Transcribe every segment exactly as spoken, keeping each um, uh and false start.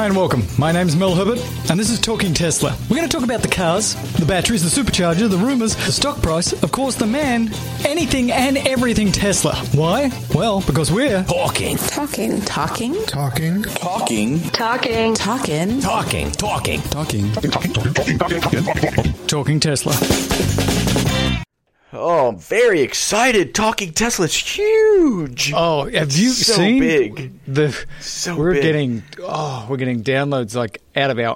Hi and welcome. My name's Mel Herbert, and this is Talking Tesla. We're going to talk about the cars, the batteries, the supercharger, the rumors, the stock price, of course, the man, anything and everything Tesla. Why? Well, because we're talking. Talking. Talking. Talking. Talking. Talking. Talking. Talking. Talking. Talking. Talking. Talking Tesla. Oh, I'm very excited. Talking Tesla's huge. Oh, have you so seen big. The so we're big. getting oh, we're getting downloads like out of our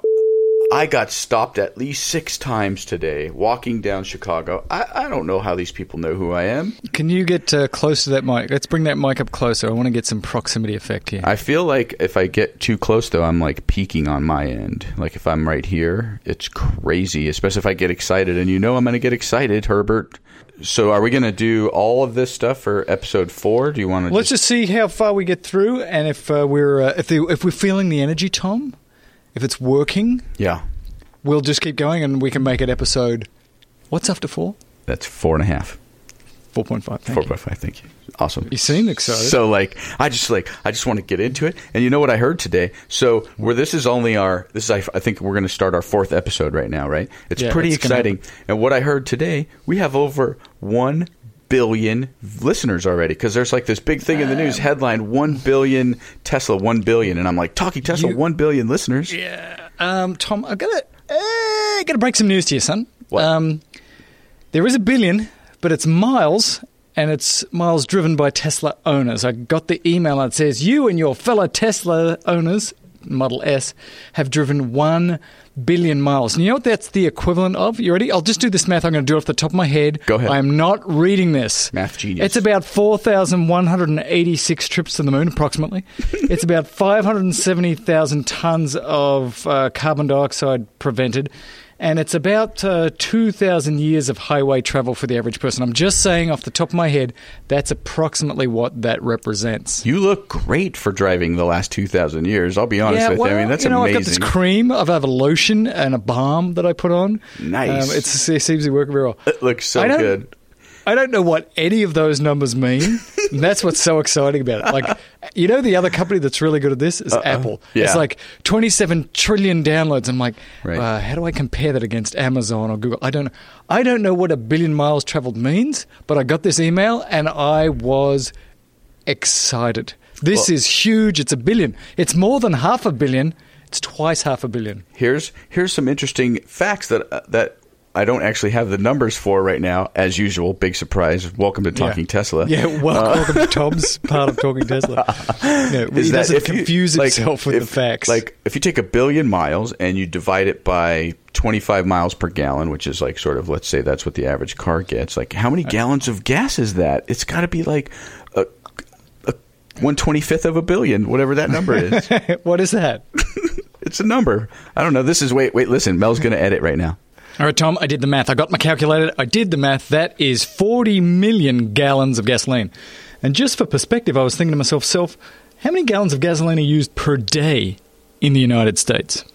I got stopped at least six times today walking down Chicago. I, I don't know how these people know who I am. Can you get uh, close to that mic? Let's bring that mic up closer. I want to get some proximity effect here. I feel like if I get too close, though, I'm like peaking on my end. Like if I'm right here, it's crazy, especially if I get excited. And you know I'm going to get excited, Herbert. So are we going to do all of this stuff for episode four? Do you want to? Let's just, just see how far we get through, and if uh, we're uh, if the, if we're feeling the energy, Tom, if it's working, yeah, we'll just keep going, and we can make it episode. What's after four? That's four and a half. Four point five. Four point five. Thank you. Awesome. You seem excited. So like, I just like, I just want to get into it. And you know what I heard today? So where this is only our, this is I, I think we're going to start our fourth episode right now, right? It's yeah, pretty it's exciting. Gonna... And what I heard today, we have over one billion listeners already, because there's like this big thing in the news headline: one billion Tesla, one billion. And I'm like, Talking Tesla, you... one billion listeners. Yeah. Um, Tom, I gotta, I gotta break some news to you, son. What? Um, there is a billion. But it's miles, and it's miles driven by Tesla owners. I got the email that says, you and your fellow Tesla owners, Model S, have driven one billion miles. And you know what that's the equivalent of? You ready? I'll just do this math. I'm going to do it off the top of my head. Go ahead. I'm not reading this. Math genius. It's about four thousand one hundred eighty-six trips to the moon, approximately. It's about five hundred seventy thousand tons of uh, carbon dioxide prevented. And it's about uh, two thousand years of highway travel for the average person. I'm just saying off the top of my head, that's approximately what that represents. You look great for driving the last two thousand years. I'll be honest yeah, with well, you. I mean, that's you know, amazing. I've got this cream. I've had a lotion and a balm that I put on. Nice. Um, it's, it seems to work very well. It looks so I good. I don't know what any of those numbers mean. And that's what's so exciting about it. Like, you know, the other company that's really good at this is uh-uh. Apple. Yeah. It's like twenty-seven trillion downloads. I'm like, right. uh, how do I compare that against Amazon or Google? I don't know. I don't know what a billion miles traveled means, but I got this email and I was excited. This well, is huge. It's a billion. It's more than half a billion. It's twice half a billion. Here's here's some interesting facts that uh, that. I don't actually have the numbers for right now, as usual. Big surprise. Welcome to Talking yeah. Tesla. Yeah, welcome, uh, welcome to Tom's part of Talking Tesla. No, he doesn't confuse you, like, himself with if, the facts. Like, if you take a billion miles and you divide it by twenty-five miles per gallon, which is like sort of, let's say that's what the average car gets, like how many gallons of gas is that? It's got to be like a, a one twenty-fifth of a billion, whatever that number is. What is that? It's a number. I don't know. This is – wait, wait, listen. Mel's going to edit right now. All right, Tom, I did the math. I got my calculator. I did the math. That is forty million gallons of gasoline. And just for perspective, I was thinking to myself, self, how many gallons of gasoline are used per day in the United States?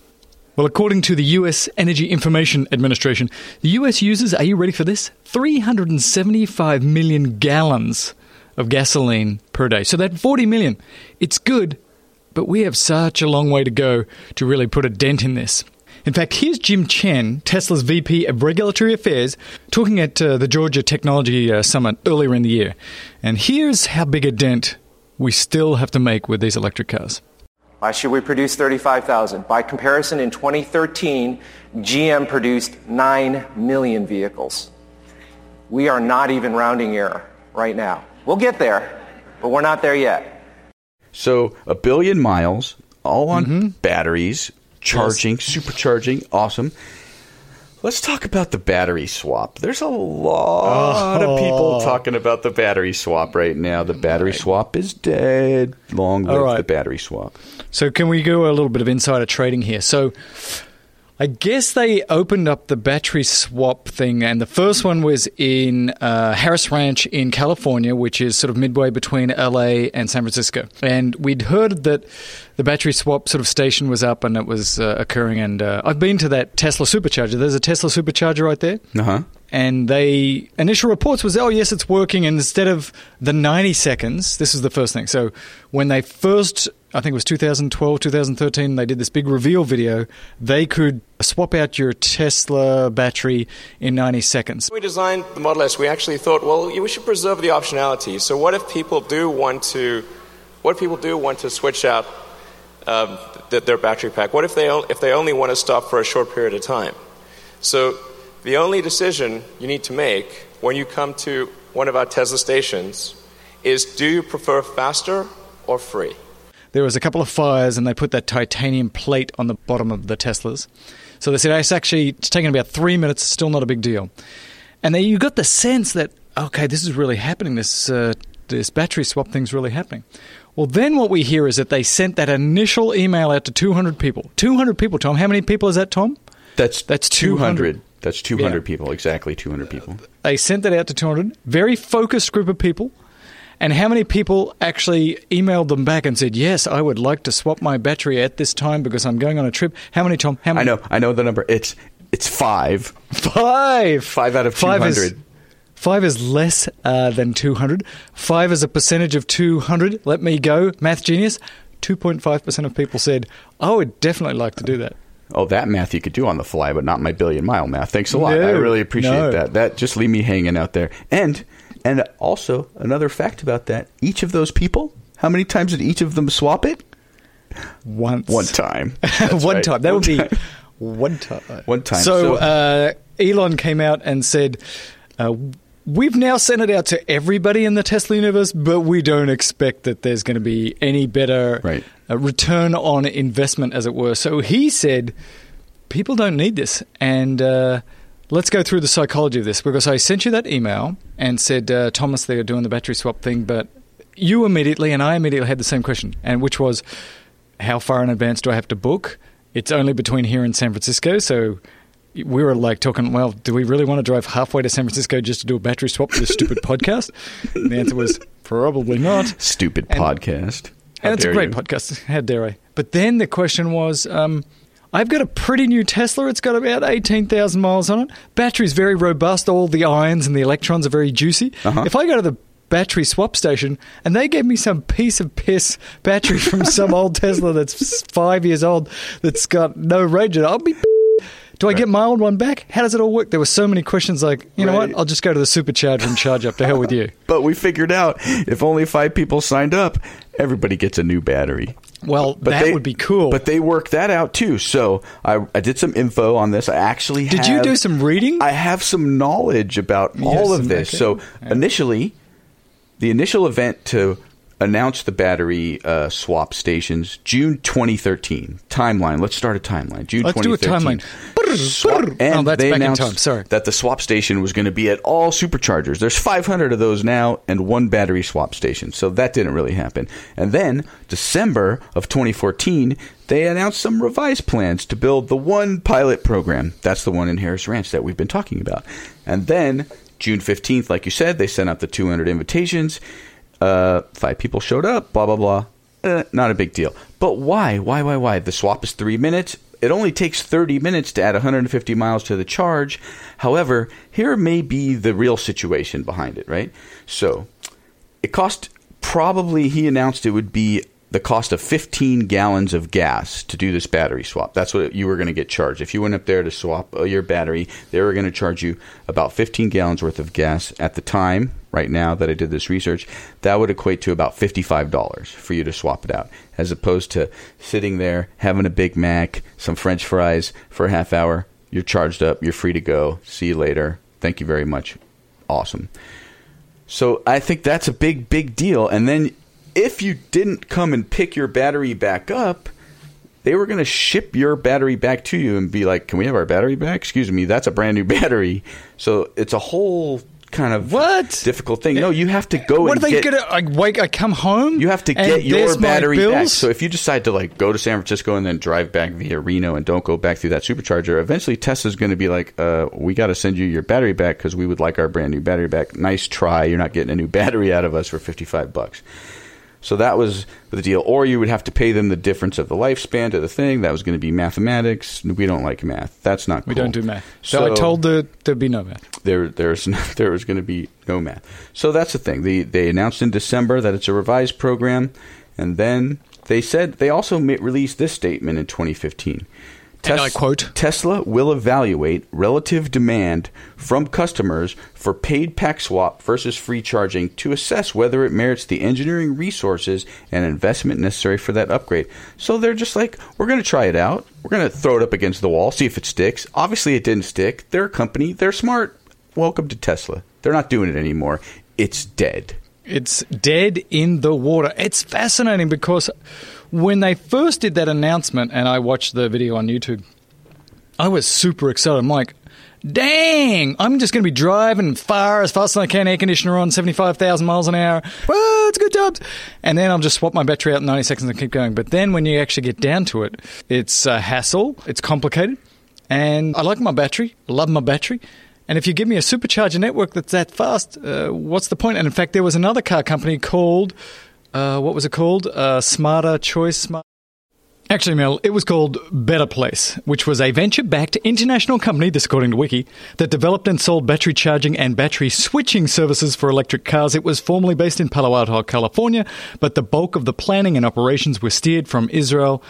Well, according to the U S Energy Information Administration, the U S uses, are you ready for this? three hundred seventy-five million gallons of gasoline per day. So that forty million, it's good, but we have such a long way to go to really put a dent in this. In fact, here's Jim Chen, Tesla's V P of Regulatory Affairs, talking at uh, the Georgia Technology uh, Summit earlier in the year. And here's how big a dent we still have to make with these electric cars. Last year we produced thirty-five thousand. By comparison, in twenty thirteen, G M produced nine million vehicles. We are not even rounding error right now. We'll get there, but we're not there yet. So a billion miles, all on mm-hmm. batteries, charging, yes. Supercharging, awesome. Let's talk about the battery swap. There's a lot oh. of people talking about the battery swap right now. The battery right. swap is dead. Long live right. the battery swap. So can we go a little bit of insider trading here? So I guess they opened up the battery swap thing, and the first one was in uh, Harris Ranch in California, which is sort of midway between L A and San Francisco. And we'd heard that the battery swap sort of station was up and it was uh, occurring. And uh, I've been to that Tesla supercharger. There's a Tesla supercharger right there. Uh-huh. And they initial reports was, oh, yes, it's working. And instead of the ninety seconds, this is the first thing. So when they first I think it was two thousand twelve, two thousand thirteen, they did this big reveal video. They could swap out your Tesla battery in ninety seconds. We designed the Model S. We actually thought, well, we should preserve the optionality. So what if people do want to, what if people do want to switch out um, th- their battery pack? What if they o- if they only want to stop for a short period of time? So the only decision you need to make when you come to one of our Tesla stations is, do you prefer faster or free? There was a couple of fires and they put that titanium plate on the bottom of the Teslas. So they said, hey, it's actually it's taken about three minutes, still not a big deal. And then you got the sense that, okay, this is really happening, this uh, this battery swap thing's really happening. Well, then what we hear is that they sent that initial email out to two hundred people. two hundred people, Tom. How many people is that, Tom? That's That's two hundred. two hundred. That's two hundred yeah. people, exactly two hundred people. Uh, they sent that out to two hundred, very focused group of people. And how many people actually emailed them back and said, yes, I would like to swap my battery at this time because I'm going on a trip? How many, Tom? How many? I know. I know the number. It's it's five. Five. Five out of five two hundred. Is, five is less uh, than two hundred. Five is a percentage of two hundred. Let me go, math genius. two point five percent of people said, I would definitely like to do that. Oh, that math you could do on the fly, but not my billion mile math. Thanks a lot. No, I really appreciate no. that. That just leave me hanging out there. And... And also, another fact about that, each of those people, how many times did each of them swap it? Once. One time. one right. time. That one would time. be one time. One time. So, so uh, Elon came out and said, uh, we've now sent it out to everybody in the Tesla universe, but we don't expect that there's going to be any better right. uh, return on investment, as it were. So he said, people don't need this. And... Uh, Let's go through the psychology of this, because I sent you that email and said, uh, Thomas, they are doing the battery swap thing, but you immediately and I immediately had the same question, and which was, how far in advance do I have to book? It's only between here and San Francisco, so we were like talking, well, do we really want to drive halfway to San Francisco just to do a battery swap for this stupid podcast? And the answer was, probably not. Stupid and, podcast. How and it's a great you. podcast. How dare I? But then the question was... Um, I've got a pretty new Tesla. It's got about eighteen thousand miles on it. Battery's very robust. All the ions and the electrons are very juicy. Uh-huh. If I go to the battery swap station and they gave me some piece of piss battery from some old Tesla that's five years old that's got no range, I'll be... Do I right. get my old one back? How does it all work? There were so many questions like, you know right. what? I'll just go to the supercharger and charge up. To hell with you. But we figured out if only five people signed up, everybody gets a new battery. Well, but that they, would be cool. But they worked that out too. So I, I did some info on this. I actually did. Have, you do some reading? I have some knowledge about you all of this. Okay. So yeah. initially, the initial event to announce the battery uh, swap stations, June twenty thirteen timeline. Let's start a timeline. June Let's twenty thirteen. Let's do a timeline. Swap, and oh, that's they back announced in time. Sorry. That the swap station was going to be at all superchargers. There's five hundred of those now and one battery swap station. So that didn't really happen. And then December of twenty fourteen, they announced some revised plans to build the one pilot program. That's the one in Harris Ranch that we've been talking about. And then June fifteenth, like you said, they sent out the two hundred invitations. Uh, five people showed up, blah, blah, blah. Eh, not a big deal. But why? Why, why, why? The swap is three minutes. It only takes thirty minutes to add one hundred fifty miles to the charge. However, here may be the real situation behind it, right? So it cost probably, he announced it would be the cost of fifteen gallons of gas to do this battery swap. That's what you were going to get charged. If you went up there to swap your battery, they were going to charge you about fifteen gallons worth of gas at the time. Right now that I did this research, that would equate to about fifty-five dollars for you to swap it out, as opposed to sitting there, having a Big Mac, some French fries for a half hour. You're charged up. You're free to go. See you later. Thank you very much. Awesome. So I think that's a big, big deal. And then if you didn't come and pick your battery back up, they were going to ship your battery back to you and be like, can we have our battery back? Excuse me, that's a brand new battery. So it's a whole... kind of what? Difficult thing. No, you have to go what and get... What are they going to... I wake, I come home? You have to get your battery back. So if you decide to like go to San Francisco and then drive back via Reno and don't go back through that supercharger, eventually Tesla's going to be like, uh, we got to send you your battery back because we would like our brand new battery back. Nice try. You're not getting a new battery out of us for fifty-five bucks. So that was the deal. Or you would have to pay them the difference of the lifespan to the thing. That was going to be mathematics. We don't like math. That's not cool. We don't do math. So, so I told the, there'd be no math. There there's no, there was going to be no math. So that's the thing. They, they announced in December that it's a revised program. And then they said they also released this statement in twenty fifteen. Tes- and I quote, Tesla will evaluate relative demand from customers for paid pack swap versus free charging to assess whether it merits the engineering resources and investment necessary for that upgrade. So they're just like, we're going to try it out. We're going to throw it up against the wall, see if it sticks. Obviously, it didn't stick. They're a company. They're smart. Welcome to Tesla. They're not doing it anymore. It's dead. It's dead in the water. It's fascinating because when they first did that announcement and I watched the video on YouTube, I was super excited. I'm like, dang, I'm just going to be driving far as fast as I can, air conditioner on, seventy-five thousand miles an hour. Whoa, it's good jobs. And then I'll just swap my battery out in ninety seconds and keep going. But then when you actually get down to it, it's a hassle. It's complicated. And I like my battery. I love my battery. And if you give me a supercharger network that's that fast, uh, what's the point? And in fact, there was another car company called... Uh, what was it called? Uh, Smarter Choice. Smart- Actually, Mel, it was called Better Place, which was a venture-backed international company, this according to Wiki, that developed and sold battery charging and battery switching services for electric cars. It was formerly based in Palo Alto, California, but the bulk of the planning and operations were steered from Israel,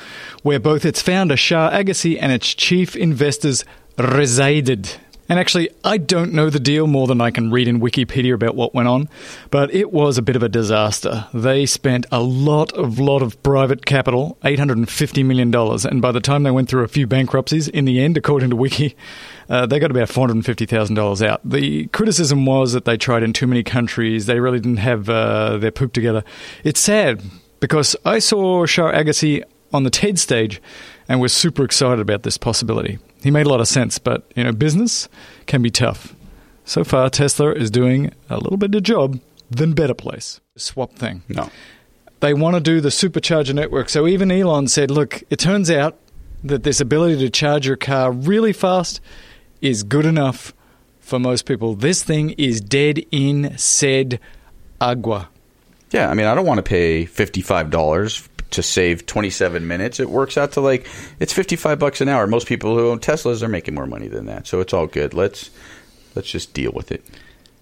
where both its founder, Shah Agassi, and its chief investors resided. And actually, I don't know the deal more than I can read in Wikipedia about what went on, but it was a bit of a disaster. They spent a lot of, lot of private capital, eight hundred fifty million dollars, and by the time they went through a few bankruptcies, in the end, according to Wiki, uh, they got about four hundred fifty thousand dollars out. The criticism was that they tried in too many countries. They really didn't have uh, their poop together. It's sad, because I saw Shah Agassi on the TED stage and was super excited about this possibility. He made a lot of sense, but, you know, business can be tough. So far, Tesla is doing a little bit of a job than Better Place. Swap thing. No. They want to do the supercharger network. So even Elon said, look, it turns out that this ability to charge your car really fast is good enough for most people. This thing is dead in said agua. Yeah, I mean, I don't want to pay fifty-five dollars to save twenty-seven minutes. It works out to like, it's fifty-five bucks an hour. Most people who own Teslas are making more money than that. So it's all good. Let's let's just deal with it.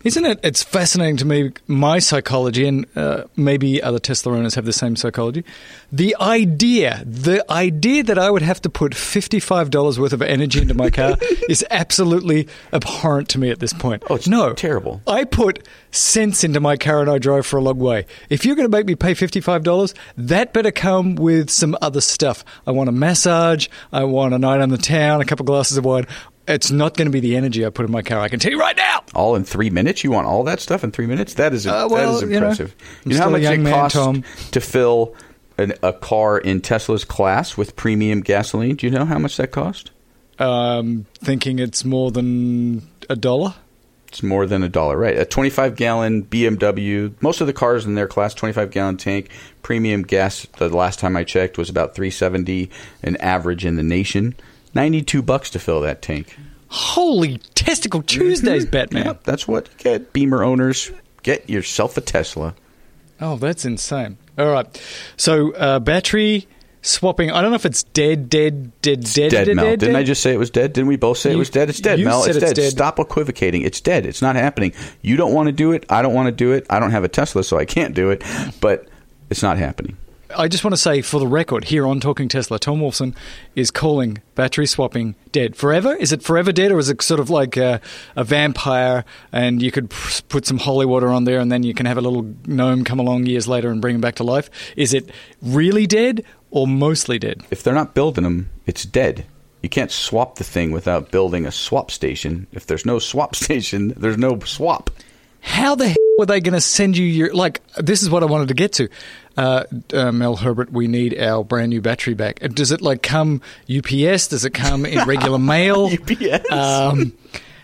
Isn't it? It's fascinating to me, my psychology, and uh, maybe other Tesla owners have the same psychology. The idea, the idea that I would have to put fifty-five dollars worth of energy into my car is absolutely abhorrent to me at this point. Oh, it's no, terrible. I put cents into my car and I drive for a long way. If you're going to make me pay fifty-five dollars, that better come with some other stuff. I want a massage. I want a night on the town, a couple glasses of wine. It's not going to be the energy I put in my car. I can tell you right now. All in three minutes? You want all that stuff in three minutes? That is uh, well, that is impressive. You know, you know how much it costs to fill an, a car in Tesla's class with premium gasoline? Do you know how much that cost? Um, thinking it's more than a dollar. It's more than a dollar, right? A twenty-five gallon B M W, most of the cars in their class, twenty-five gallon tank, premium gas, the last time I checked, was about three seventy, an average in the nation. ninety-two bucks to fill that tank. Holy testicle Tuesdays, mm-hmm. Batman. Yep, that's what you get. Beamer owners, get yourself a Tesla. Oh, that's insane. All right. So, uh, battery swapping. I don't know if it's dead, dead, dead, it's dead, dead, dead, Mel. dead. Didn't dead? I just say it was dead? Didn't we both say you, it was dead? It's dead, Mel. It's, it's dead. dead. Stop equivocating. It's dead. It's not happening. You don't want to do it. I don't want to do it. I don't have a Tesla, so I can't do it. But it's not happening. I just want to say, for the record, here on Talking Tesla, Tom Wolfson is calling battery swapping dead. Forever? Is it forever dead, or is it sort of like a, a vampire and you could put some holy water on there and then you can have a little gnome come along years later and bring him back to life? Is it really dead or mostly dead? If they're not building them, it's dead. You can't swap the thing without building a swap station. If there's no swap station, there's no swap. How the hell were they going to send you your... Like, this is what I wanted to get to. Uh, uh, Mel Herbert, we need our brand new battery back. Does it, like, come U P S? Does it come in regular mail? U P S? Um,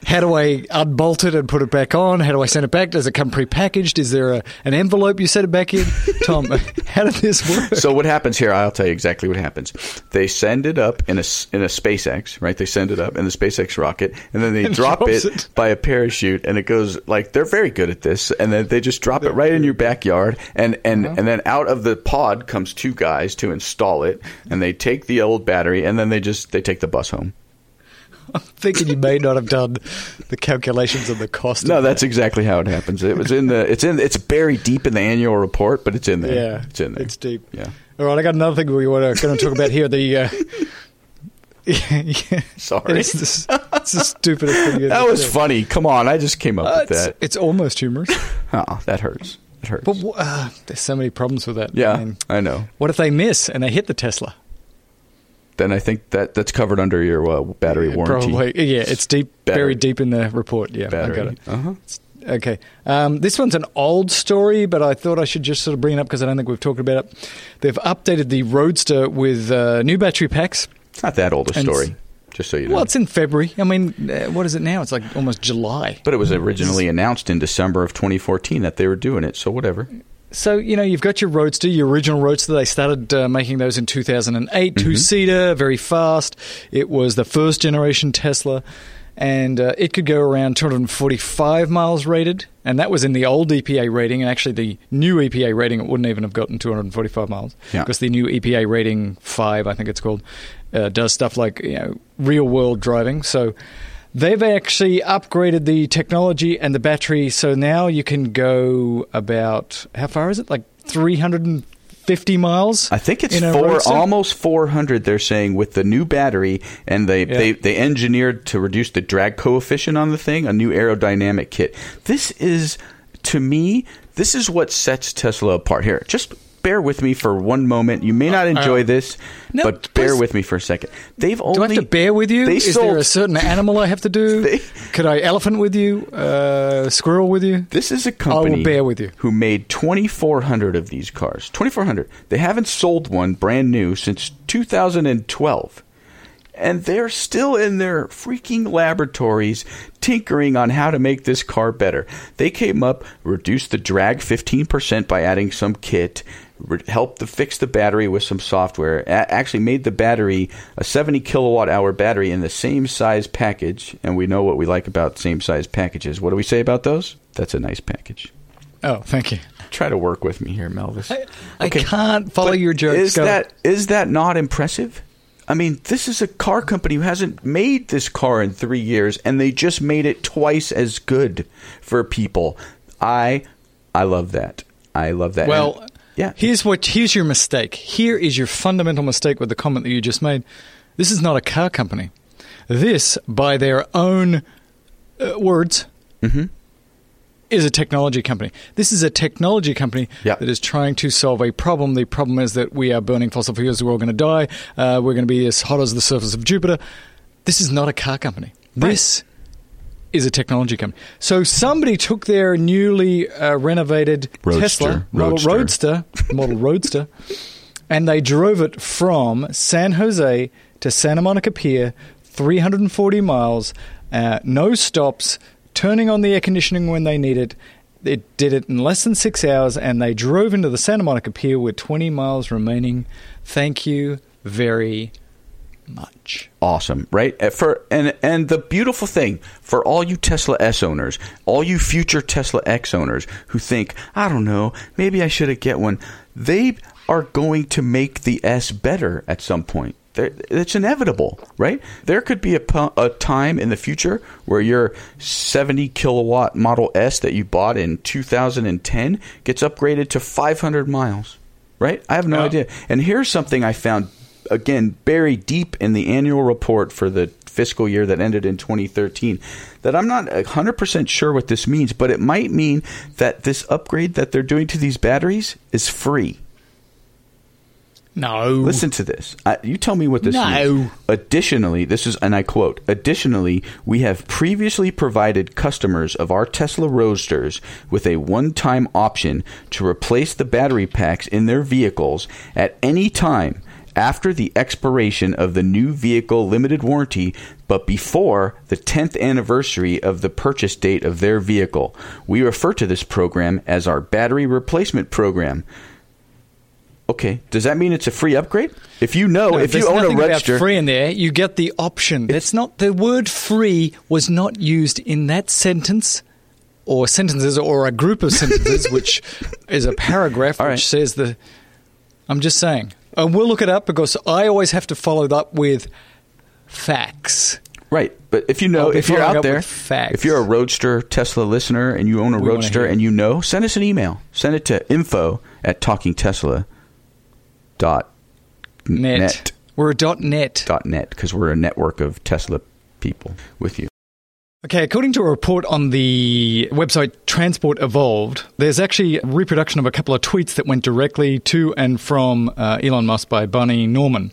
how do I unbolt it and put it back on? How do I send it back? Does it come prepackaged? Is there a, an envelope you set it back in? Tom, how did this work? So what happens here, I'll tell you exactly what happens. They send it up in a, in a SpaceX, right? They send it up in the SpaceX rocket, and then they and drop it, it by a parachute, and it goes, like, they're very good at this, and then they just drop they're it right good. in your backyard, and, and, uh-huh. and then out of the pod comes two guys to install it, and they take the old battery, and then they just, they take the bus home. I'm thinking you may not have done the calculations of the cost. No, of that's that. Exactly how it happens. It was in the. It's in. It's buried deep in the annual report, but it's in there. Yeah, it's in there. It's deep. Yeah. All right, I got another thing we were going to talk about here. The. Uh, yeah, yeah. Sorry, it's the, it's the stupidest thing. That, that was thing. Funny. Come on, I just came up uh, with it's, that. It's almost humorous. Oh, that hurts. It hurts. But uh, there's so many problems with that. Yeah, I, mean, I know. What if they miss and they hit the Tesla? Then I think that that's covered under your uh, battery yeah, warranty. Probably, yeah. It's deep, battery. buried deep in the report. Yeah, battery. I got it. Uh-huh. Okay. Um, this one's an old story, but I thought I should just sort of bring it up because I don't think we've talked about it. They've updated the Roadster with uh, new battery packs. It's not that old a story, just so you know. Well, it's in February. I mean, uh, what is it now? It's like almost July. But it was originally announced in December of twenty fourteen that they were doing it, so whatever. So, you know, you've got your Roadster, your original Roadster. They started uh, making those in two thousand eight, mm-hmm. two-seater, very fast. It was the first-generation Tesla, and uh, it could go around two hundred forty-five miles rated, and that was in the old E P A rating, and actually the new E P A rating, it wouldn't even have gotten two hundred forty-five miles, yeah. because the new E P A rating five, I think it's called, uh, does stuff like, you know, real-world driving, so... They've actually upgraded the technology and the battery, so now you can go about, how far is it? Like three hundred fifty miles? I think it's four, almost four hundred, they're saying, with the new battery, and they, yeah. they, they engineered to reduce the drag coefficient on the thing, a new aerodynamic kit. This is, to me, this is what sets Tesla apart. Here, just... bear with me for one moment. You may not enjoy uh, this, no, but bear please. with me for a second. They've only, do I have to bear with you? Is sold, there a certain animal I have to do? They, Could I elephant with you? Uh, squirrel with you? This is a company I will bear with you. Who made twenty-four hundred of these cars. twenty-four hundred. They haven't sold one brand new since two thousand twelve. And they're still in their freaking laboratories tinkering on how to make this car better. They came up, reduced the drag fifteen percent by adding some kit, helped to fix the battery with some software, a- actually made the battery a seventy kilowatt hour battery in the same size package. And we know what we like about same size packages. What do we say about those? That's a nice package. Oh, thank you. Try to work with me here, Melvis. I, okay. I can't follow but your jokes. Is that, is that not impressive? I mean, this is a car company who hasn't made this car in three years, and they just made it twice as good for people. I I love that. I love that. Well, and, yeah. Here's what. Here's your mistake. Here is your fundamental mistake with the comment that you just made. This is not a car company. This, by their own uh, words, mm-hmm. is a technology company. This is a technology company yeah. that is trying to solve a problem. The problem is that we are burning fossil fuels. We're all going to die. Uh, we're going to be as hot as the surface of Jupiter. This is not a car company. Right. This is a technology company. So somebody took their newly uh, renovated Roadster, Tesla, Roadster. Model Roadster, Model Roadster, and they drove it from San Jose to Santa Monica Pier, three hundred forty miles, uh, no stops, turning on the air conditioning when they need it. It did it in less than six hours, and they drove into the Santa Monica Pier with twenty miles remaining. Thank you very much. Awesome, right? For and and the beautiful thing, for all you Tesla S owners, all you future Tesla X owners who think, I don't know, maybe I should get one, they are going to make the S better at some point. They're, it's inevitable, right? There could be a, a time in the future where your seventy kilowatt Model S that you bought in two thousand ten gets upgraded to five hundred miles, right? I have no yeah. idea. And here's something I found, again, buried deep in the annual report for the fiscal year that ended in twenty thirteen, that I'm not one hundred percent sure what this means, but it might mean that this upgrade that they're doing to these batteries is free. No. Listen to this. I, you tell me what this no. means. Additionally, this is, and I quote, additionally, we have previously provided customers of our Tesla Roadsters with a one-time option to replace the battery packs in their vehicles at any time after the expiration of the new vehicle limited warranty, but before the tenth anniversary of the purchase date of their vehicle. We refer to this program as our battery replacement program. Okay. Does that mean it's a free upgrade? If you know, no, if you own a Roadster, free in there, you get the option. That's not the word "free" was not used in that sentence, or sentences, or a group of sentences, which is a paragraph which right. says the. I'm just saying, and we'll look it up because I always have to follow it up with facts. Right. But if you know, oh, if you're out there, if you're a Roadster Tesla listener and you own a we Roadster and you know, send us an email. Send it to info at talkingtesla.net. Net. We're a dot .net. Dot .net, because we're a network of Tesla people with you. Okay, according to a report on the website Transport Evolved, there's actually a reproduction of a couple of tweets that went directly to and from uh, Elon Musk by Barney Norman.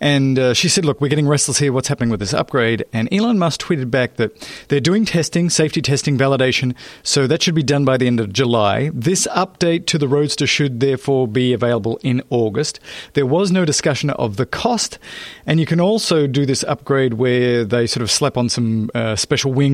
And uh, she said, look, we're getting restless here. What's happening with this upgrade? And Elon Musk tweeted back that they're doing testing, safety testing, validation, so that should be done by the end of July. This update to the Roadster should therefore be available in August. There was no discussion of the cost. And you can also do this upgrade where they sort of slap on some uh, special wings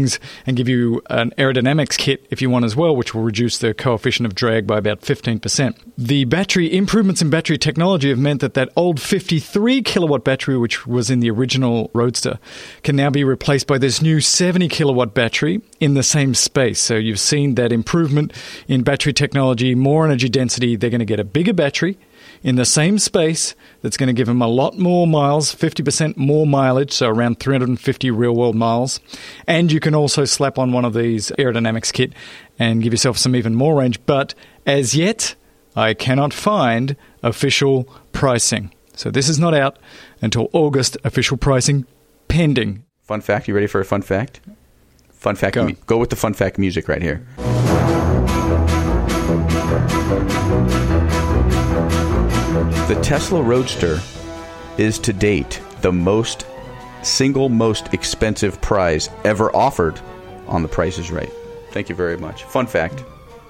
and give you an aerodynamics kit if you want as well, which will reduce the coefficient of drag by about fifteen percent. The battery improvements in battery technology have meant that that old fifty-three kilowatt battery, which was in the original Roadster, can now be replaced by this new seventy kilowatt battery in the same space. So you've seen that improvement in battery technology, more energy density. They're going to get a bigger battery in the same space that's going to give them a lot more miles, fifty percent more mileage, so around three hundred fifty real-world miles. And you can also slap on one of these aerodynamics kit and give yourself some even more range. But as yet, I cannot find official pricing. So this is not out until August, official pricing pending. Fun fact, you ready for a fun fact? Fun fact. Go, mu- go with the fun fact music right here. The Tesla Roadster is to date the most single most expensive prize ever offered on The Price is Right. Thank you very much. Fun fact.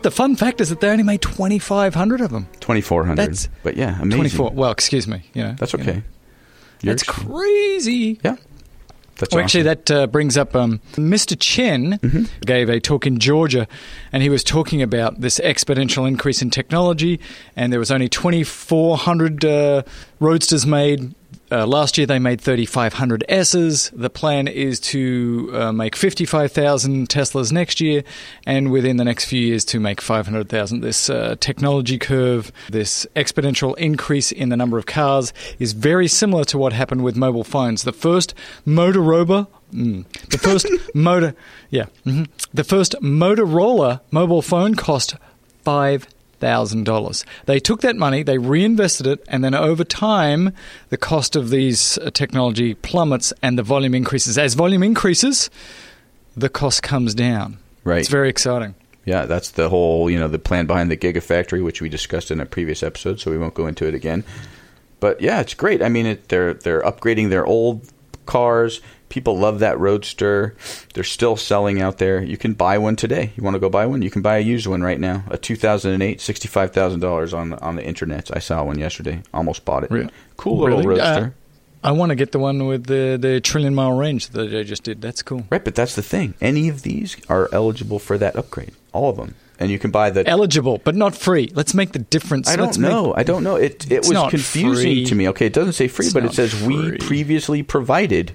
The fun fact is that they only made twenty-five hundred of them. twenty-four hundred. That's but yeah, amazing. twenty-four Well, excuse me. You know, that's okay. You know. That's crazy. Yeah. That's well, awesome. Actually, that uh, brings up um, Mister Chen mm-hmm. gave a talk in Georgia, and he was talking about this exponential increase in technology, and there was only twenty-four hundred uh, Roadsters made. Uh, last year, they made thirty-five hundred S's. The plan is to uh, make fifty-five thousand Teslas next year, and within the next few years to make five hundred thousand. This uh, technology curve, this exponential increase in the number of cars is very similar to what happened with mobile phones. The first Motorola, mm, the first motor, yeah, mm-hmm, the first Motorola mobile phone cost five thousand dollars. They took that money, they reinvested it, and then over time, the cost of these technology plummets and the volume increases. As volume increases, the cost comes down. Right. It's very exciting. Yeah, that's the whole, you know, the plan behind the Gigafactory, which we discussed in a previous episode, so we won't go into it again. But yeah, it's great. I mean, it, they're they're upgrading their old cars. People love that Roadster. They're still selling out there. You can buy one today. You want to go buy one? You can buy a used one right now. A two thousand eight, sixty-five thousand dollars on the, on the internet. I saw one yesterday. Almost bought it. Really? Cool really? Little Roadster. Uh, I want to get the one with the, the trillion mile range that I just did. That's cool. Right, but that's the thing. Any of these are eligible for that upgrade. All of them. And you can buy the... Eligible, but not free. Let's make the difference. I don't Let's know. Make... I don't know. It, it was confusing free. To me. Okay, it doesn't say free, it's but it says free. We previously provided...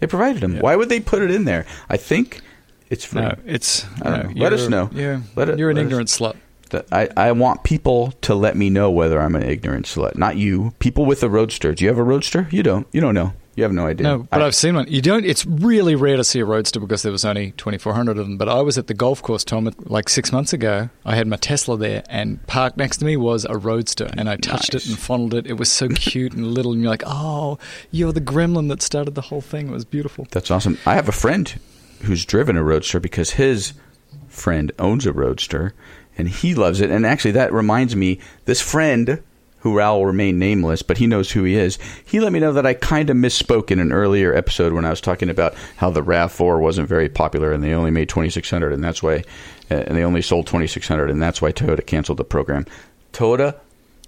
They provided them. Yeah. Why would they put it in there? I think it's free. No, it's... I don't no, know. Let us know. Yeah, let it, you're an ignorant us, slut. The, I, I want people to let me know whether I'm an ignorant slut. Not you. People with a Roadster. Do you have a Roadster? You don't. You don't know. You have no idea. No, but I, I've seen one. You don't... It's really rare to see a Roadster because there was only twenty-four hundred of them. But I was at the golf course, Tom, like six months ago. I had my Tesla there, and parked next to me was a Roadster. And I touched nice. It and fondled it. It was so cute and little. And you're like, oh, you're the gremlin that started the whole thing. It was beautiful. That's awesome. I have a friend who's driven a Roadster because his friend owns a Roadster, and he loves it. And actually, that reminds me, this friend... who Raul will remain nameless, but he knows who he is. He let me know that I kind of misspoke in an earlier episode when I was talking about how the RAV four wasn't very popular and they only made twenty-six hundred, and that's why, and they only sold twenty-six hundred, and that's why Toyota canceled the program. Toyota,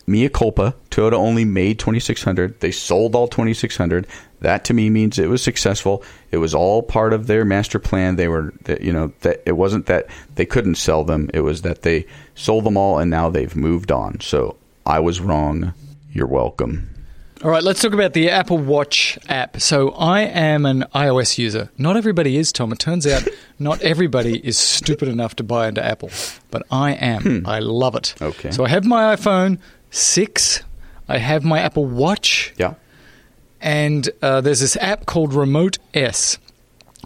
mea culpa. Toyota only made twenty-six hundred. They sold all twenty-six hundred. That to me means it was successful. It was all part of their master plan. They were, you know, that it wasn't that they couldn't sell them. It was that they sold them all, and now they've moved on. So. I was wrong. You're welcome. All right, let's talk about the Apple Watch app. So I am an iOS user. Not everybody is, Tom. It turns out not everybody is stupid enough to buy into Apple, but I am. Hmm. I love it. Okay. So I have my iPhone six. I have my Apple Watch. Yeah. And uh, there's this app called Remote S.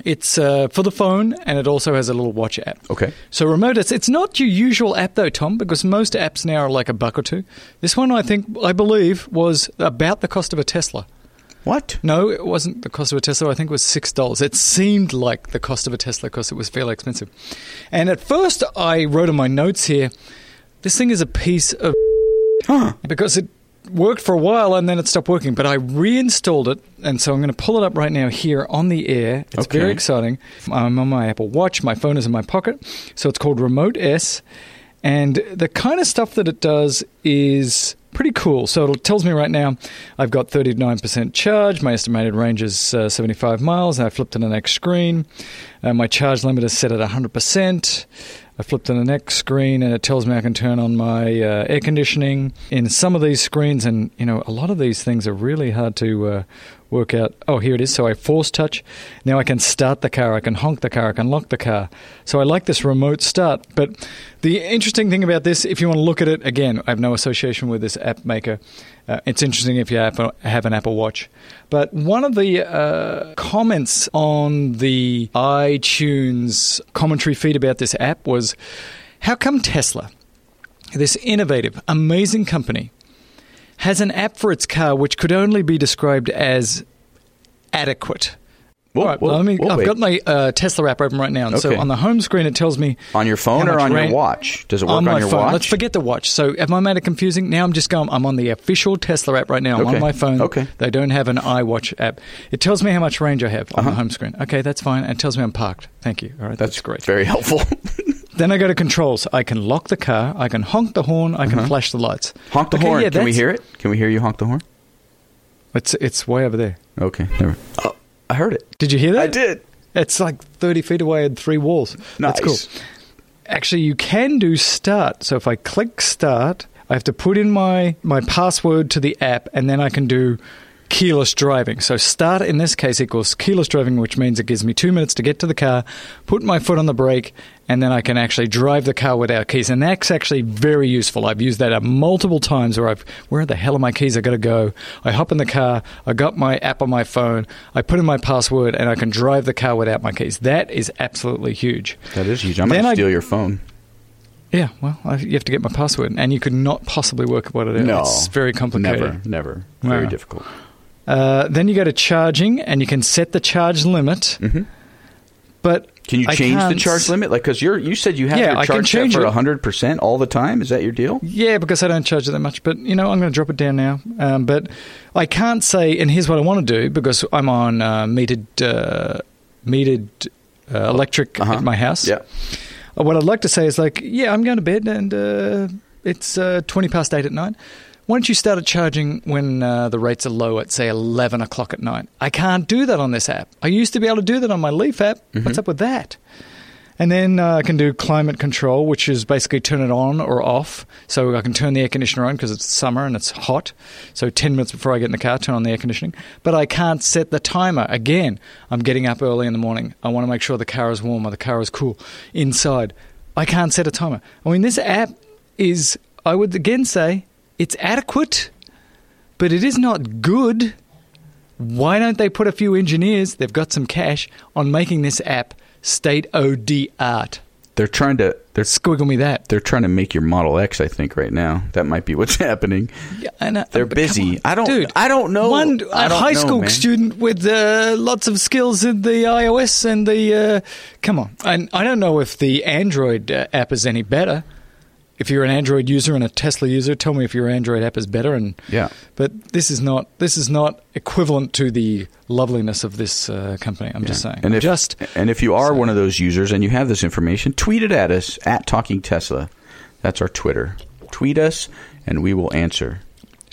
It's uh, for the phone, and it also has a little watch app. Okay. So Remote S, it's not your usual app though, Tom, because most apps now are like a buck or two. This one, I think, I believe, was about the cost of a Tesla. What? No, it wasn't the cost of a Tesla. I think it was six dollars. It seemed like the cost of a Tesla because it was fairly expensive. And at first, I wrote in my notes here, this thing is a piece of huh. because it worked for a while and then it stopped working, but I reinstalled it, and so I'm going to pull it up right now here on the air. It's okay. Very exciting. I'm on my Apple Watch. My phone is in my pocket. So it's called Remote S, and the kind of stuff that it does is pretty cool. So it tells me right now I've got thirty-nine percent charge. My estimated range is uh, seventy-five miles. I flipped to the next screen. Uh, my charge limit is set at one hundred percent. I flipped to the next screen, and it tells me I can turn on my uh, air conditioning in some of these screens. And, you know, a lot of these things are really hard to uh, work out. Oh, here it is. So I force touch. Now I can start the car. I can honk the car. I can lock the car. So I like this remote start. But the interesting thing about this, if you want to look at it, again, I have no association with this app maker. Uh, it's interesting if you have an Apple Watch. But one of the uh, comments on the iTunes commentary feed about this app was, how come Tesla, this innovative, amazing company, has an app for its car which could only be described as adequate? Whoa, All right, whoa, well, let me, whoa, I've wait. got my uh, Tesla app open right now. And okay. So on the home screen, it tells me... On your phone or on your watch? Does it work on, on my your phone. watch? Let's forget the watch. So have I made it confusing? Now I'm just going, I'm on the official Tesla app right now. I'm okay. on my phone. Okay. They don't have an iWatch app. It tells me how much range I have on uh-huh. the home screen. Okay, that's fine. It tells me I'm parked. Thank you. All right, that's, that's great. Very helpful. Then I go to controls. I can lock the car. I can honk the horn. I can uh-huh. flash the lights. Honk the okay, horn. Yeah, can we hear it? Can we hear you honk the horn? It's it's way over there. Okay. Never. Oh, I heard it. Did you hear that? I did. It's like thirty feet away and three walls. Nice. That's cool. Actually, you can do start. So if I click start, I have to put in my, my password to the app, and then I can do keyless driving. So start in this case equals keyless driving, which means it gives me two minutes to get to the car, put my foot on the brake, and then I can actually drive the car without keys. And that's actually very useful. I've used that at multiple times where I've, where the hell are my keys? I got to go. I hop in the car. I got my app on my phone. I put in my password, and I can drive the car without my keys. That is absolutely huge. That is huge. I'm going to steal I, your phone. Yeah, well, I, you have to get my password. And you could not possibly work what it is. No, it's very complicated. Never, never. Very wow. difficult. Uh, then you go to charging, and you can set the charge limit. Mm-hmm. But can you change the charge limit? Like, because you're, you said you have yeah, your charge set for one hundred percent all the time. Is that your deal? Yeah, because I don't charge it that much. But, you know, I'm going to drop it down now. Um, but I can't say, and here's what I want to do, because I'm on uh, metered uh, metered uh, electric uh-huh. at my house. Yeah. Uh, what I'd like to say is like, yeah, I'm going to bed, and uh, it's uh, twenty past eight at night. Why don't you start at charging when uh, the rates are low at, say, eleven o'clock at night? I can't do that on this app. I used to be able to do that on my Leaf app. Mm-hmm. What's up with that? And then uh, I can do climate control, which is basically turn it on or off. So I can turn the air conditioner on because it's summer and it's hot. So ten minutes before I get in the car, turn on the air conditioning. But I can't set the timer. Again, I'm getting up early in the morning. I want to make sure the car is warm or the car is cool inside. I can't set a timer. I mean, this app is, I would again say... it's adequate, but it is not good. Why don't they put a few engineers, they've got some cash, on making this app state-of-the-art art? They're trying to... They're, Squiggle me that. They're trying to make your Model X, I think, right now. That might be what's happening. Yeah, I know, they're busy. On, I, don't, dude, I don't know. One I don't high know, school man. student with uh, lots of skills in the iOS and the... Uh, come on. And I don't know if the Android uh, app is any better. If you're an Android user and a Tesla user, tell me if your Android app is better. And yeah, but this is not this is not equivalent to the loveliness of this uh, company. I'm yeah. just saying. And if, just and if you are saying. one of those users and you have this information, tweet it at us at Talking Tesla. That's our Twitter. Tweet us, and we will answer.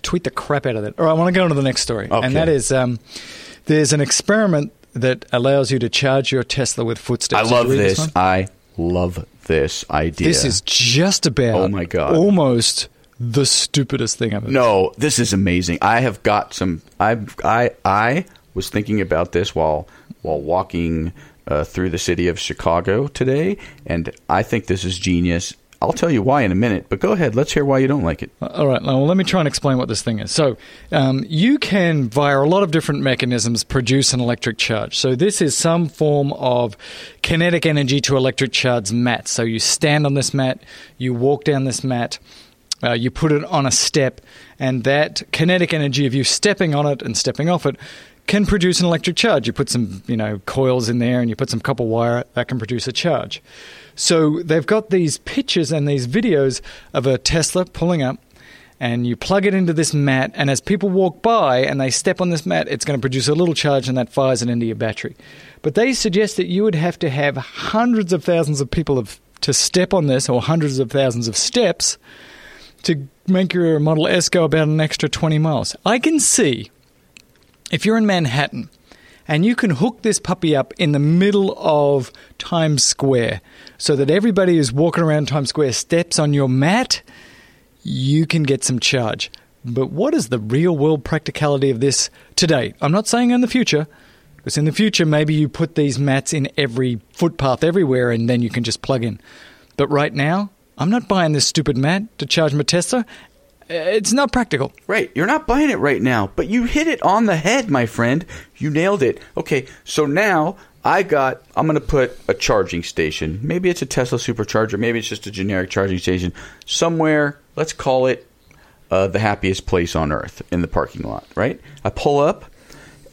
Tweet the crap out of that. All right, I want to go on to the next story, okay. and that is um, there's an experiment that allows you to charge your Tesla with footsteps. I love this. this I love. This idea. This is just about oh my God. almost the stupidest thing I've ever No, seen. This is amazing. I have got some I I I was thinking about this while while walking uh, through the city of Chicago today, and I think this is genius. I'll tell you why in a minute, but go ahead. Let's hear why you don't like it. All right. Well, let me try and explain what this thing is. So um, you can, via a lot of different mechanisms, produce an electric charge. So this is some form of kinetic energy to electric charge mat. So you stand on this mat, you walk down this mat, uh, you put it on a step, and that kinetic energy of you stepping on it and stepping off it can produce an electric charge. You put some, you know, coils in there and you put some copper wire, that can produce a charge. So they've got these pictures and these videos of a Tesla pulling up, and you plug it into this mat, and as people walk by and they step on this mat, it's going to produce a little charge, and that fires it into your battery. But they suggest that you would have to have hundreds of thousands of people of, to step on this, or hundreds of thousands of steps, to make your Model S go about an extra twenty miles. I can see... If you're in Manhattan and you can hook this puppy up in the middle of Times Square so that everybody who's walking around Times Square steps on your mat, you can get some charge. But what is the real-world practicality of this today? I'm not saying in the future, because in the future maybe you put these mats in every footpath everywhere and then you can just plug in. But right now, I'm not buying this stupid mat to charge my Tesla. It's not practical. Right. You're not buying it right now, but you hit it on the head, my friend. You nailed it. Okay, so now I got – I'm going to put a charging station. Maybe it's a Tesla supercharger. Maybe it's just a generic charging station somewhere. Let's call it uh, the happiest place on earth in the parking lot, right? I pull up,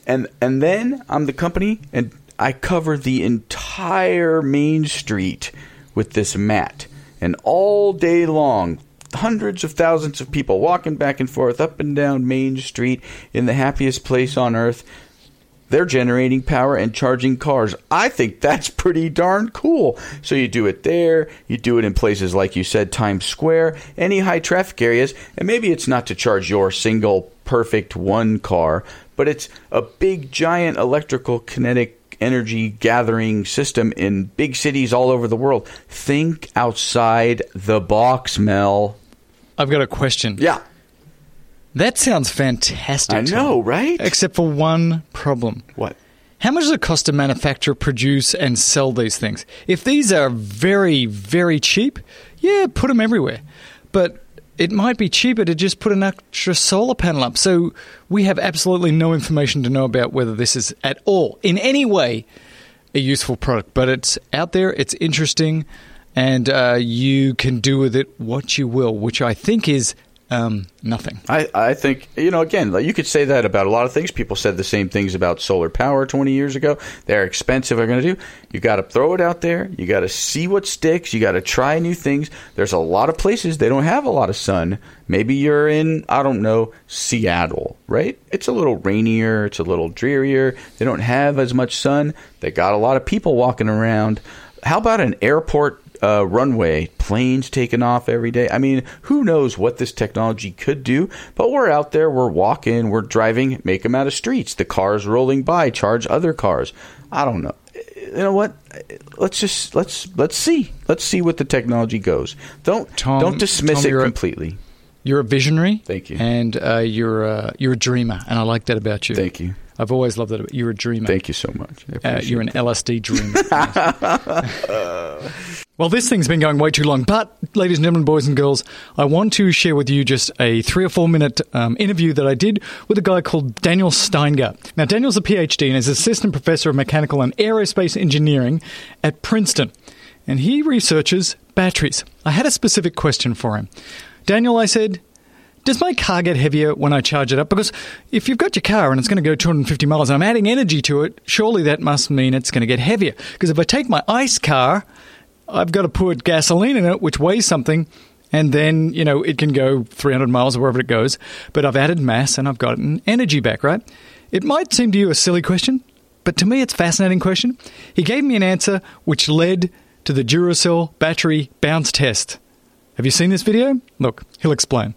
and and then I'm the company, and I cover the entire main street with this mat, and all day long – hundreds of thousands of people walking back and forth up and down Main Street in the happiest place on earth. They're generating power and charging cars. I think that's pretty darn cool. So you do it there. You do it in places like you said, Times Square, any high traffic areas. And maybe it's not to charge your single perfect one car, but it's a big giant electrical kinetic energy gathering system in big cities all over the world. Think outside the box, Mel. I've got a question. Yeah. That sounds fantastic. I know, right? Except for one problem. What? How much does it cost to manufacture, produce, and sell these things? If these are very, very cheap, yeah, put them everywhere. But it might be cheaper to just put an extra solar panel up. So we have absolutely no information to know about whether this is at all, in any way, a useful product. But it's out there, it's interesting, and uh, you can do with it what you will, which I think is um, nothing. I, I think, you know, again, you could say that about a lot of things. People said the same things about solar power twenty years ago. They're expensive. They're going to do. You got to throw it out there. You got to see what sticks. You got to try new things. There's a lot of places they don't have a lot of sun. Maybe you're in, I don't know, Seattle, right? It's a little rainier. It's a little drearier. They don't have as much sun. They got a lot of people walking around. How about an airport Uh, runway, planes taking off every day? I mean, who knows what this technology could do, but we're out there, we're walking, we're driving, make them out of streets. The cars rolling by charge other cars. I don't know. You know what? Let's just, let's, let's see. Let's see what the technology goes. Don't, Tom, don't dismiss Tom, it completely. A, you're a visionary. Thank you. And uh, you're, a, you're a dreamer, and I like that about you. Thank you. I've always loved that. You're a dreamer. Thank you so much. Uh, you're an L S D dreamer. Well, this thing's been going way too long, but ladies and gentlemen, boys and girls, I want to share with you just a three or four minute um, interview that I did with a guy called Daniel Steinger. Now, Daniel's a P H D and is assistant professor of mechanical and aerospace engineering at Princeton, and he researches batteries. I had a specific question for him. Daniel, I said, does my car get heavier when I charge it up? Because if you've got your car and it's going to go two hundred fifty miles and I'm adding energy to it, surely that must mean it's going to get heavier. Because if I take my ICE car, I've got to put gasoline in it, which weighs something, and then, you know, it can go three hundred miles or wherever it goes. But I've added mass and I've gotten energy back, right? It might seem to you a silly question, but to me it's a fascinating question. He gave me an answer which led to the Duracell battery bounce test. Have you seen this video? Look, he'll explain.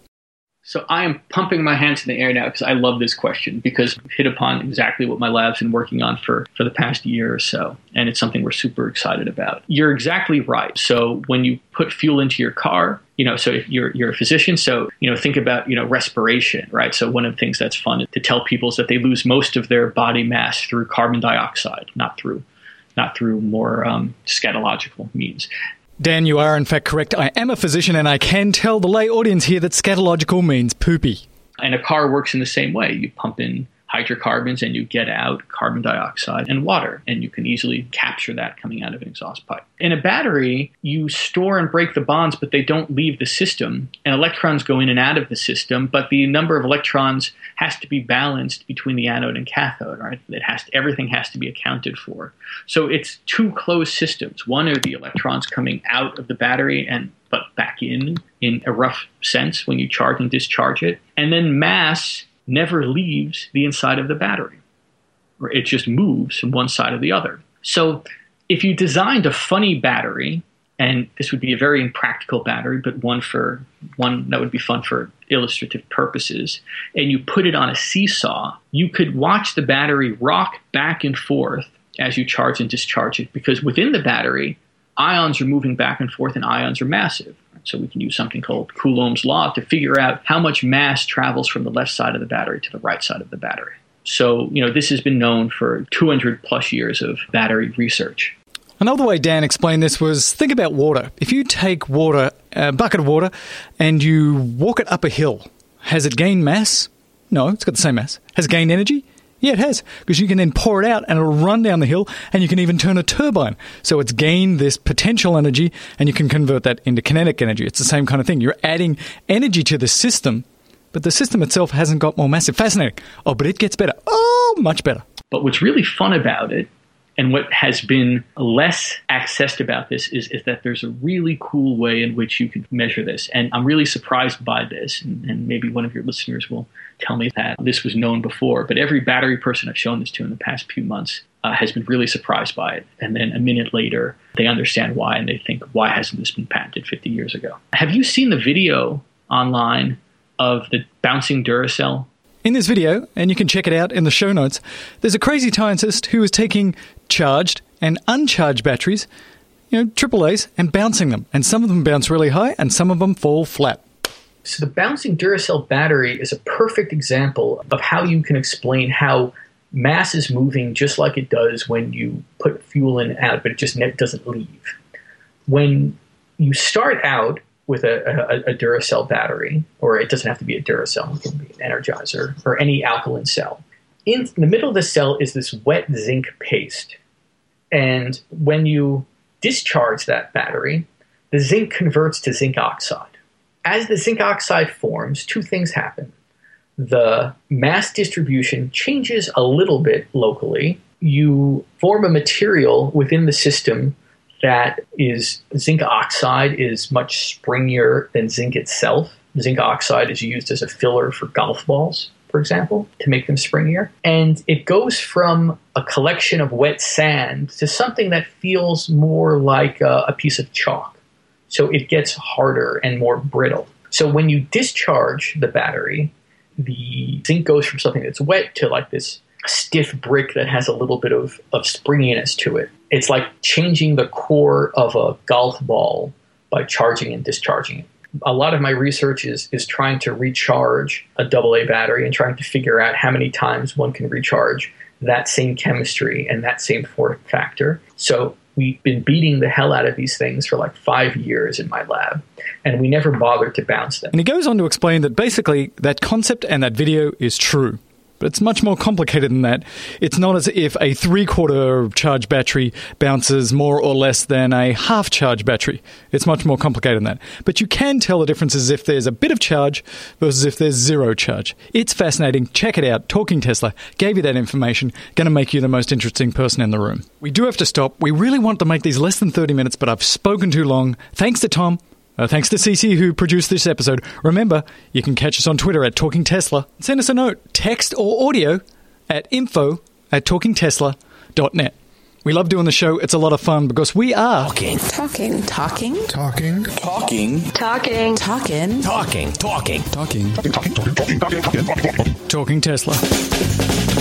So I am pumping my hands in the air now because I love this question, because we've hit upon exactly what my lab's been working on for, for the past year or so, and it's something we're super excited about. You're exactly right. So when you put fuel into your car, you know, so if you're you're a physician, so, you know, think about, you know, respiration, right? So one of the things that's fun is to tell people is that they lose most of their body mass through carbon dioxide, not through not through more um, scatological means. Dan, you are in fact correct. I am a physician, and I can tell the lay audience here that scatological means poopy. And a car works in the same way. You pump in hydrocarbons and you get out carbon dioxide and water, and you can easily capture that coming out of an exhaust pipe. In a battery, you store and break the bonds, but they don't leave the system, and electrons go in and out of the system, but the number of electrons has to be balanced between the anode and cathode, right? It has to, everything has to be accounted for. So it's two closed systems. One are the electrons coming out of the battery and but back in, in a rough sense, when you charge and discharge it. And then mass never leaves the inside of the battery, or it just moves from one side to the other. So if you designed a funny battery, and this would be a very impractical battery, but one for one that would be fun for illustrative purposes, and you put it on a seesaw, you could watch the battery rock back and forth as you charge and discharge it, because within the battery, ions are moving back and forth, and ions are massive. So we can use something called Coulomb's law to figure out how much mass travels from the left side of the battery to the right side of the battery. So, you know, this has been known for two hundred plus years of battery research. Another way Dan explained this was, think about water. If you take water, a bucket of water, and you walk it up a hill, has it gained mass? No, it's got the same mass. Has it gained energy? Yeah, it has, because you can then pour it out and it'll run down the hill, and you can even turn a turbine. So it's gained this potential energy, and you can convert that into kinetic energy. It's the same kind of thing. You're adding energy to the system, but the system itself hasn't got more massive. Fascinating. Oh, but it gets better. Oh, much better. But what's really fun about it, and what has been less accessed about this, is, is that there's a really cool way in which you could measure this. And I'm really surprised by this, and, and maybe one of your listeners will tell me that this was known before, but every battery person I've shown this to in the past few months uh, has been really surprised by it. And then a minute later, they understand why, and they think, why hasn't this been patented fifty years ago? Have you seen the video online of the bouncing Duracell? In this video, and you can check it out in the show notes, there's a crazy scientist who is taking charged and uncharged batteries, you know, triple A's, and bouncing them. And some of them bounce really high, and some of them fall flat. So the bouncing Duracell battery is a perfect example of how you can explain how mass is moving just like it does when you put fuel in and out, but it just doesn't leave. When you start out with a, a, a Duracell battery, or it doesn't have to be a Duracell, it can be an Energizer, or any alkaline cell. In the middle of the cell is this wet zinc paste. And when you discharge that battery, the zinc converts to zinc oxide. As the zinc oxide forms, two things happen. The mass distribution changes a little bit locally. You form a material within the system that is, zinc oxide is much springier than zinc itself. Zinc oxide is used as a filler for golf balls, for example, to make them springier. And it goes from a collection of wet sand to something that feels more like a, a piece of chalk. So it gets harder and more brittle. So when you discharge the battery, the zinc goes from something that's wet to like this stiff brick that has a little bit of, of springiness to it. It's like changing the core of a golf ball by charging and discharging it. A lot of my research is is trying to recharge a double A battery and trying to figure out how many times one can recharge that same chemistry and that same form factor. So we've been beating the hell out of these things for like five years in my lab, and we never bothered to bounce them. And he goes on to explain that basically that concept and that video is true. But it's much more complicated than that. It's not as if a three-quarter charge battery bounces more or less than a half-charge battery. It's much more complicated than that. But you can tell the differences if there's a bit of charge versus if there's zero charge. It's fascinating. Check it out. Talking Tesla gave you that information. Going to make you the most interesting person in the room. We do have to stop. We really want to make these less than thirty minutes, but I've spoken too long. Thanks to Tom. Uh, thanks to C C who produced this episode. Remember, you can catch us on Twitter at Talking Tesla. Send us a note, text or audio, at info at talking tesla dot net. We love doing the show. It's a lot of fun because we are talking, talking, talking, talking, talking, talking, talking, talking, talking, talking, talking, talking Tesla.